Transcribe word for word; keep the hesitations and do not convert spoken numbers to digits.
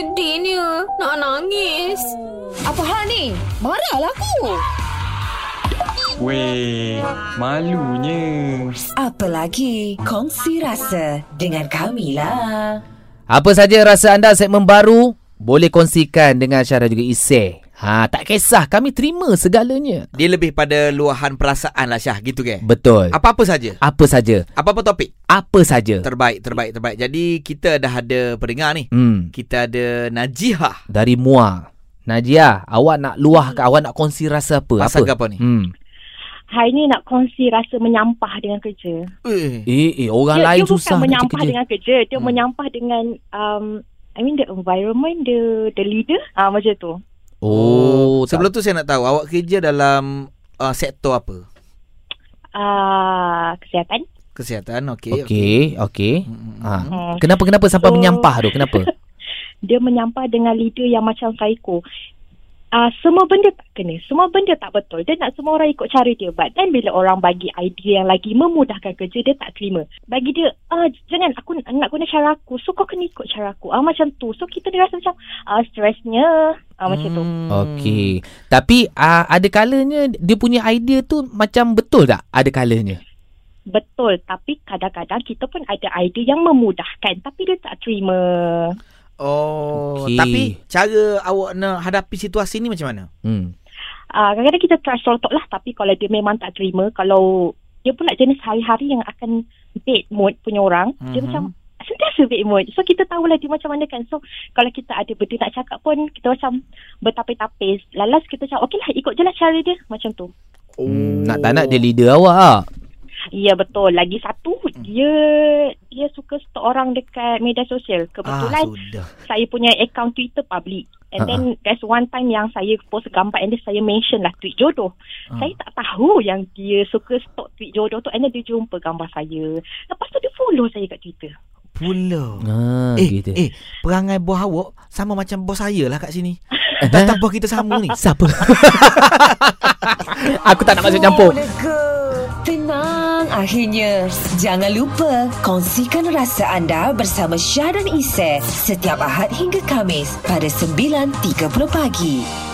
sedihnya. Nak nangis. Apa hal ni? Marahlah aku. Weh, malunya. Apa lagi? Kongsi rasa dengan kami lah. Apa saja rasa anda segmen baru, boleh kongsikan dengan Syarah juga Isay. Ha, tak kisah, kami terima segalanya. Dia lebih pada luahan perasaan lah Syah, gitu ke? Betul. Apa-apa saja. Apa saja. Apa-apa topik. Apa saja. Terbaik, terbaik, terbaik. Jadi kita dah ada pendengar ni. Hmm. Kita ada Najihah dari Muar. Najihah, awak nak luahkan, awak nak kongsi rasa apa? Pasal apa? Apa ni? Hmm. Hari ni nak kongsi rasa menyampah dengan kerja. Eh, eh, eh orang dia, lain dia susah. Dia bukan menyampah kerja. dengan kerja. Dia hmm. menyampah dengan, um, I mean the environment, the, the leader. Ah, macam tu. Oh, sebelum tak. tu saya nak tahu, awak kerja dalam uh, sektor apa? Uh, kesihatan. Kesihatan, okey. Okey, okey. Okay. Hmm. Ha. Kenapa-kenapa sampai so, menyampah tu? Kenapa? Dia menyampah dengan leader yang macam psycho. Uh, semua benda tak kena, semua benda tak betul. Dia nak semua orang ikut cara dia. But then bila orang bagi idea yang lagi memudahkan kerja, dia tak terima. Bagi dia, ah, jangan, aku nak guna cara aku, so kau kena ikut cara aku. Ah, macam tu. So kita dia rasa macam ah, stresnya. Ah, hmm, macam tu. Okey. Tapi ah, ada kalanya dia punya idea tu macam betul tak? Ada kalanya. Betul. Tapi kadang-kadang kita pun ada idea yang memudahkan, tapi dia tak terima. Oh, okay. Tapi cara awak nak hadapi situasi ni macam mana? Hmm. Uh, kadang-kadang kita try sort out lah. Tapi kalau dia memang tak terima, kalau dia pun nak jenis hari-hari yang akan bad mood punya orang, mm-hmm. dia macam sentiasa bad mood. So kita tahulah dia macam mana kan. So kalau kita ada benda nak cakap pun, kita macam bertapis-tapis. Lalas kita macam okey lah, ikut je lah cara dia. Macam tu. Oh. Hmm, nak tak nak dia leader awak lah. Ya betul. Lagi satu, dia dia suka stok orang dekat media sosial. Kebetulan ah, saya punya akaun Twitter public. And uh-huh. then there's one time yang saya post gambar, and then saya mention lah tweet jodoh. uh. Saya tak tahu yang dia suka stok tweet jodoh tu. And then dia jumpa gambar saya. Lepas tu dia follow saya kat Twitter pula. ah, Eh gitu. eh perangai buah awak sama macam bos saya lah kat sini. Datang buah kita sama ni. Siapa? Aku tak nak masuk campur. Tenang, akhirnya. Jangan lupa kongsikan rasa anda bersama Syah dan Isay setiap Ahad hingga Khamis pada sembilan tiga puluh pagi.